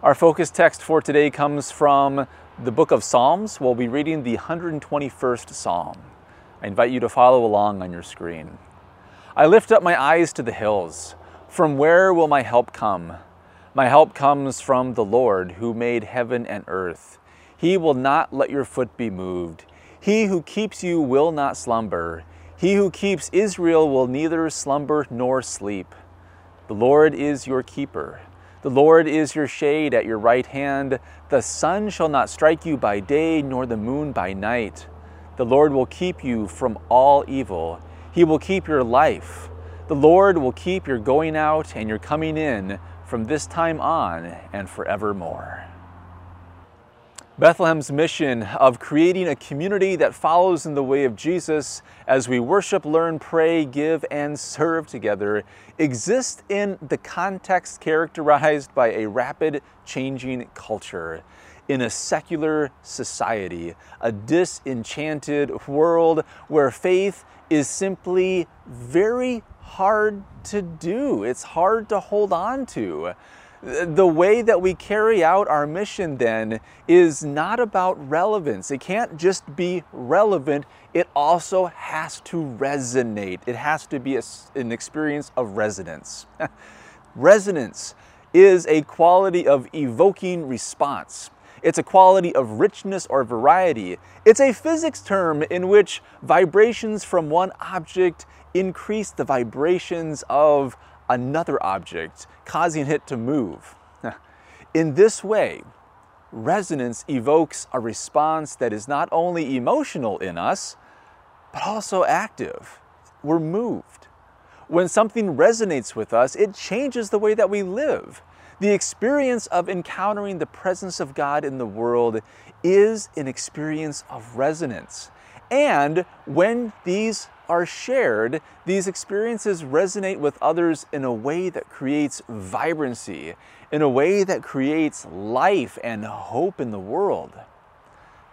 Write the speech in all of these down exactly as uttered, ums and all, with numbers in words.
Our focus text for today comes from the book of Psalms. We'll be reading the one hundred twenty-first Psalm. I invite you to follow along on your screen. I lift up my eyes to the hills. From where will my help come? My help comes from the Lord who made heaven and earth. He will not let your foot be moved. He who keeps you will not slumber. He who keeps Israel will neither slumber nor sleep. The Lord is your keeper. The Lord is your shade at your right hand. The sun shall not strike you by day, nor the moon by night. The Lord will keep you from all evil. He will keep your life. The Lord will keep your going out and your coming in from this time on and forevermore. Bethlehem's mission of creating a community that follows in the way of Jesus as we worship, learn, pray, give, and serve together exists in the context characterized by a rapid changing culture. In a secular society, a disenchanted world where faith is simply very hard to do. It's hard to hold on to. The way that we carry out our mission then is not about relevance. It can't just be relevant. It also has to resonate. It has to be a, an experience of resonance. Resonance is a quality of evoking response. It's a quality of richness or variety. It's a physics term in which vibrations from one object increase the vibrations of another object, causing it to move. In this way, resonance evokes a response that is not only emotional in us, but also active. We're moved. When something resonates with us, it changes the way that we live. The experience of encountering the presence of God in the world is an experience of resonance. And when these are shared, these experiences resonate with others in a way that creates vibrancy, in a way that creates life and hope in the world.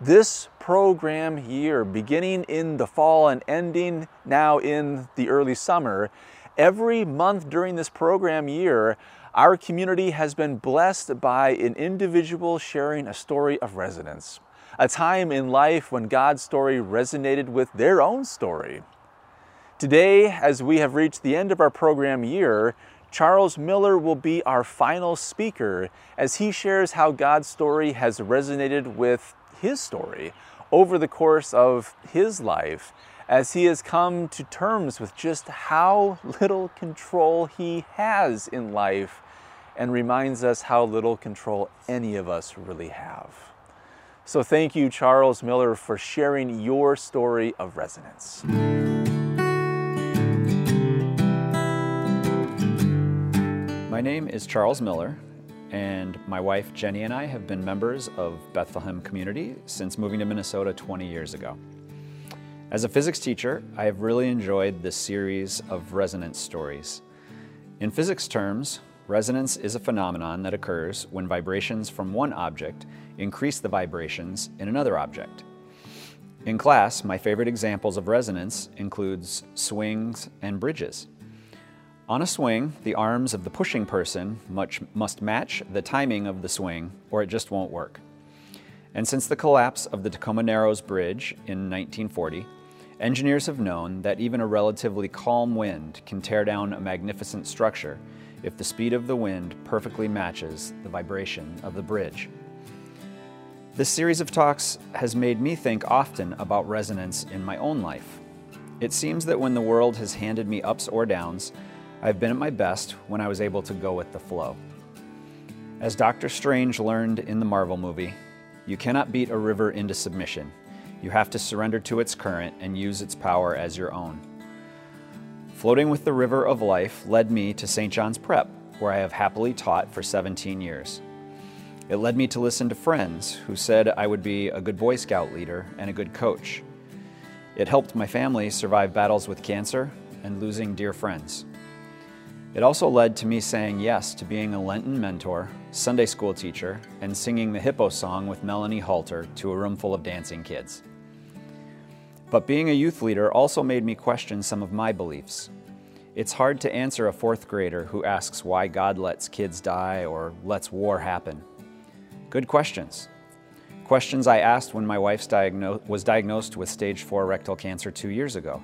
This program year, beginning in the fall and ending now in the early summer, every month during this program year, our community has been blessed by an individual sharing a story of resonance, a time in life when God's story resonated with their own story. Today, as we have reached the end of our program year, Charles Miller will be our final speaker as he shares how God's story has resonated with his story over the course of his life, as he has come to terms with just how little control he has in life, and reminds us how little control any of us really have. So thank you, Charles Miller, for sharing your story of resonance. My name is Charles Miller, and my wife Jenny and I have been members of Bethlehem Community since moving to Minnesota twenty years ago. As a physics teacher, I have really enjoyed this series of resonance stories. In physics terms, resonance is a phenomenon that occurs when vibrations from one object increase the vibrations in another object. In class, my favorite examples of resonance includes swings and bridges. On a swing, the arms of the pushing person much, must match the timing of the swing, or it just won't work. And since the collapse of the Tacoma Narrows Bridge in nineteen forty, engineers have known that even a relatively calm wind can tear down a magnificent structure if the speed of the wind perfectly matches the vibration of the bridge. This series of talks has made me think often about resonance in my own life. It seems that when the world has handed me ups or downs, I've been at my best when I was able to go with the flow. As Doctor Strange learned in the Marvel movie, you cannot beat a river into submission. You have to surrender to its current and use its power as your own. Floating with the river of life led me to Saint John's Prep, where I have happily taught for seventeen years. It led me to listen to friends who said I would be a good Boy Scout leader and a good coach. It helped my family survive battles with cancer and losing dear friends. It also led to me saying yes to being a Lenten mentor, Sunday school teacher, and singing the Hippo song with Melanie Halter to a room full of dancing kids. But being a youth leader also made me question some of my beliefs. It's hard to answer a fourth grader who asks why God lets kids die or lets war happen. Good questions. Questions I asked when my wife diagno- was diagnosed with stage four rectal cancer two years ago.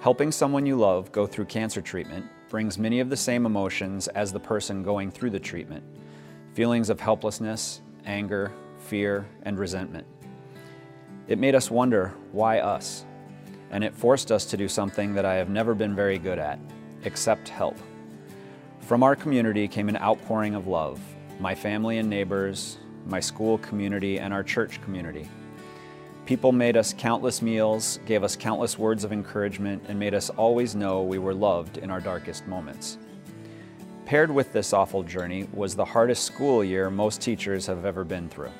Helping someone you love go through cancer treatment brings many of the same emotions as the person going through the treatment. Feelings of helplessness, anger, fear, and resentment. It made us wonder, why us? And it forced us to do something that I have never been very good at, accept help. From our community came an outpouring of love, my family and neighbors, my school community, and our church community. People made us countless meals, gave us countless words of encouragement, and made us always know we were loved in our darkest moments. Paired with this awful journey was the hardest school year most teachers have ever been through.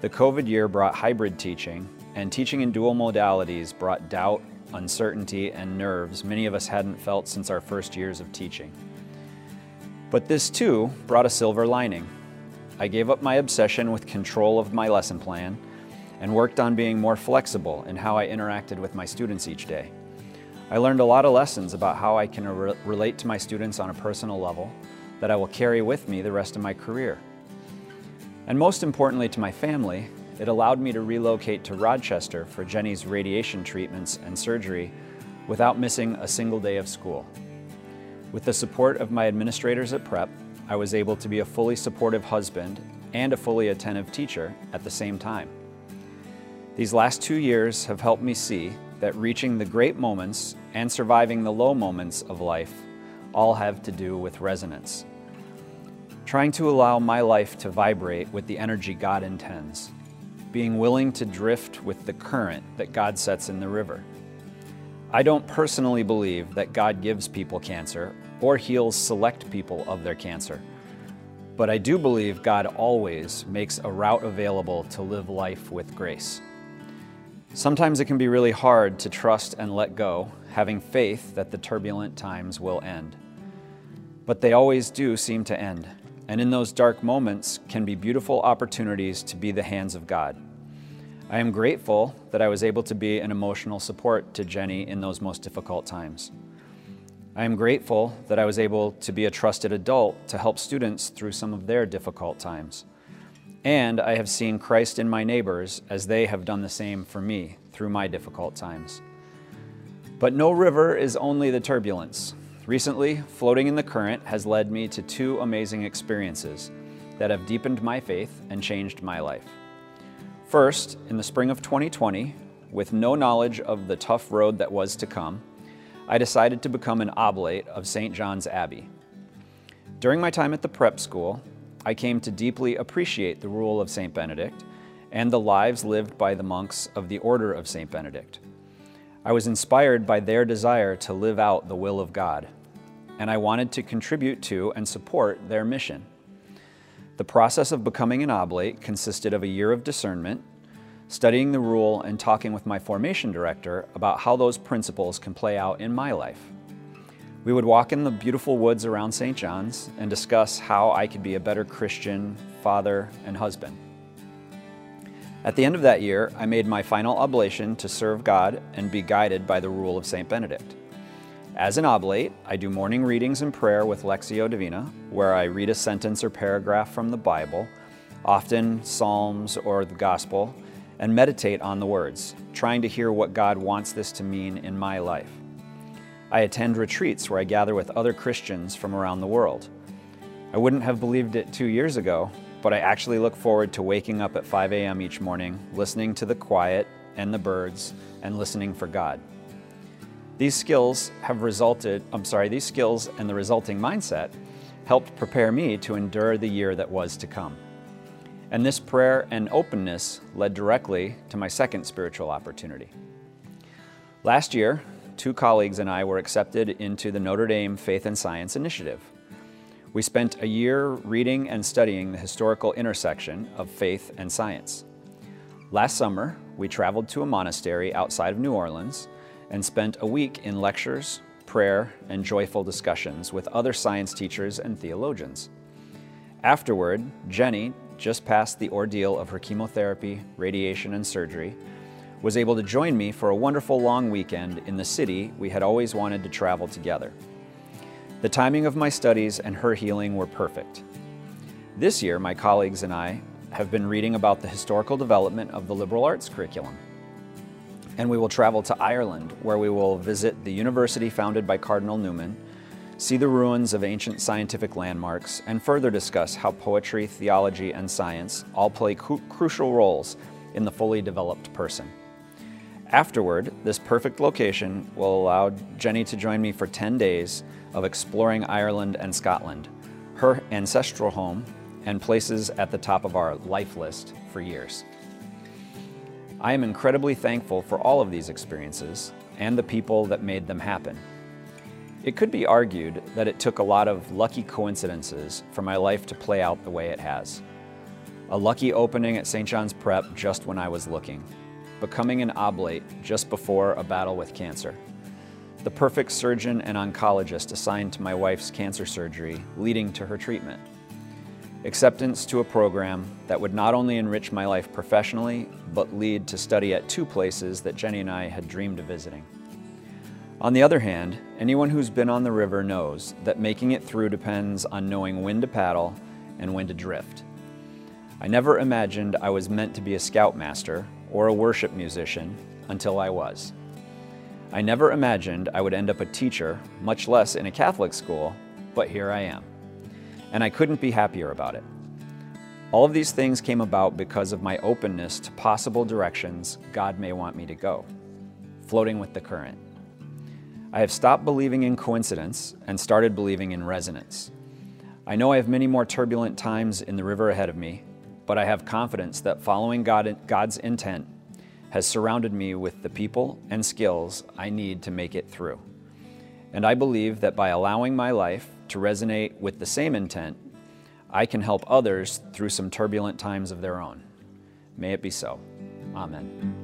The COVID year brought hybrid teaching, and teaching in dual modalities brought doubt, uncertainty, and nerves many of us hadn't felt since our first years of teaching. But this too brought a silver lining. I gave up my obsession with control of my lesson plan and worked on being more flexible in how I interacted with my students each day. I learned a lot of lessons about how I can re- relate to my students on a personal level that I will carry with me the rest of my career. And most importantly to my family, it allowed me to relocate to Rochester for Jenny's radiation treatments and surgery without missing a single day of school. With the support of my administrators at Prep, I was able to be a fully supportive husband and a fully attentive teacher at the same time. These last two years have helped me see that reaching the great moments and surviving the low moments of life all have to do with resonance. Trying to allow my life to vibrate with the energy God intends. Being willing to drift with the current that God sets in the river. I don't personally believe that God gives people cancer or heals select people of their cancer, but I do believe God always makes a route available to live life with grace. Sometimes it can be really hard to trust and let go, having faith that the turbulent times will end. But they always do seem to end. And in those dark moments can be beautiful opportunities to be the hands of God. I am grateful that I was able to be an emotional support to Jenny in those most difficult times. I am grateful that I was able to be a trusted adult to help students through some of their difficult times. And I have seen Christ in my neighbors as they have done the same for me through my difficult times. But no river is only the turbulence. Recently, floating in the current has led me to two amazing experiences that have deepened my faith and changed my life. First, in the spring of twenty twenty, with no knowledge of the tough road that was to come, I decided to become an oblate of Saint John's Abbey. During my time at the prep school, I came to deeply appreciate the rule of Saint Benedict and the lives lived by the monks of the Order of Saint Benedict. I was inspired by their desire to live out the will of God, and I wanted to contribute to and support their mission. The process of becoming an oblate consisted of a year of discernment, studying the rule, and talking with my formation director about how those principles can play out in my life. We would walk in the beautiful woods around Saint John's and discuss how I could be a better Christian, father, and husband. At the end of that year, I made my final oblation to serve God and be guided by the rule of Saint Benedict. As an oblate, I do morning readings and prayer with Lectio Divina, where I read a sentence or paragraph from the Bible, often Psalms or the Gospel, and meditate on the words, trying to hear what God wants this to mean in my life. I attend retreats where I gather with other Christians from around the world. I wouldn't have believed it two years ago, but I actually look forward to waking up at five a m each morning, listening to the quiet and the birds, and listening for God. These skills have resulted, I'm sorry, these skills and the resulting mindset helped prepare me to endure the year that was to come. And this prayer and openness led directly to my second spiritual opportunity. Last year, two colleagues and I were accepted into the Notre Dame Faith and Science Initiative. We spent a year reading and studying the historical intersection of faith and science. Last summer, we traveled to a monastery outside of New Orleans and spent a week in lectures, prayer, and joyful discussions with other science teachers and theologians. Afterward, Jenny, just past the ordeal of her chemotherapy, radiation, and surgery, was able to join me for a wonderful long weekend in the city we had always wanted to travel together. The timing of my studies and her healing were perfect. This year, my colleagues and I have been reading about the historical development of the liberal arts curriculum. And we will travel to Ireland, where we will visit the university founded by Cardinal Newman, see the ruins of ancient scientific landmarks, and further discuss how poetry, theology, and science all play cu- crucial roles in the fully developed person. Afterward, this perfect location will allow Jenny to join me for ten days of exploring Ireland and Scotland, her ancestral home, and places at the top of our life list for years. I am incredibly thankful for all of these experiences and the people that made them happen. It could be argued that it took a lot of lucky coincidences for my life to play out the way it has. A lucky opening at Saint John's Prep just when I was looking, becoming an oblate just before a battle with cancer, the perfect surgeon and oncologist assigned to my wife's cancer surgery leading to her treatment, acceptance to a program that would not only enrich my life professionally, but lead to study at two places that Jenny and I had dreamed of visiting. On the other hand, anyone who's been on the river knows that making it through depends on knowing when to paddle and when to drift. I never imagined I was meant to be a scoutmaster or a worship musician until I was. I never imagined I would end up a teacher, much less in a Catholic school, but here I am. And I couldn't be happier about it. All of these things came about because of my openness to possible directions God may want me to go, floating with the current. I have stopped believing in coincidence and started believing in resonance. I know I have many more turbulent times in the river ahead of me, but I have confidence that following God, God's intent has surrounded me with the people and skills I need to make it through. And I believe that by allowing my life to resonate with the same intent, I can help others through some turbulent times of their own. May it be so. Amen.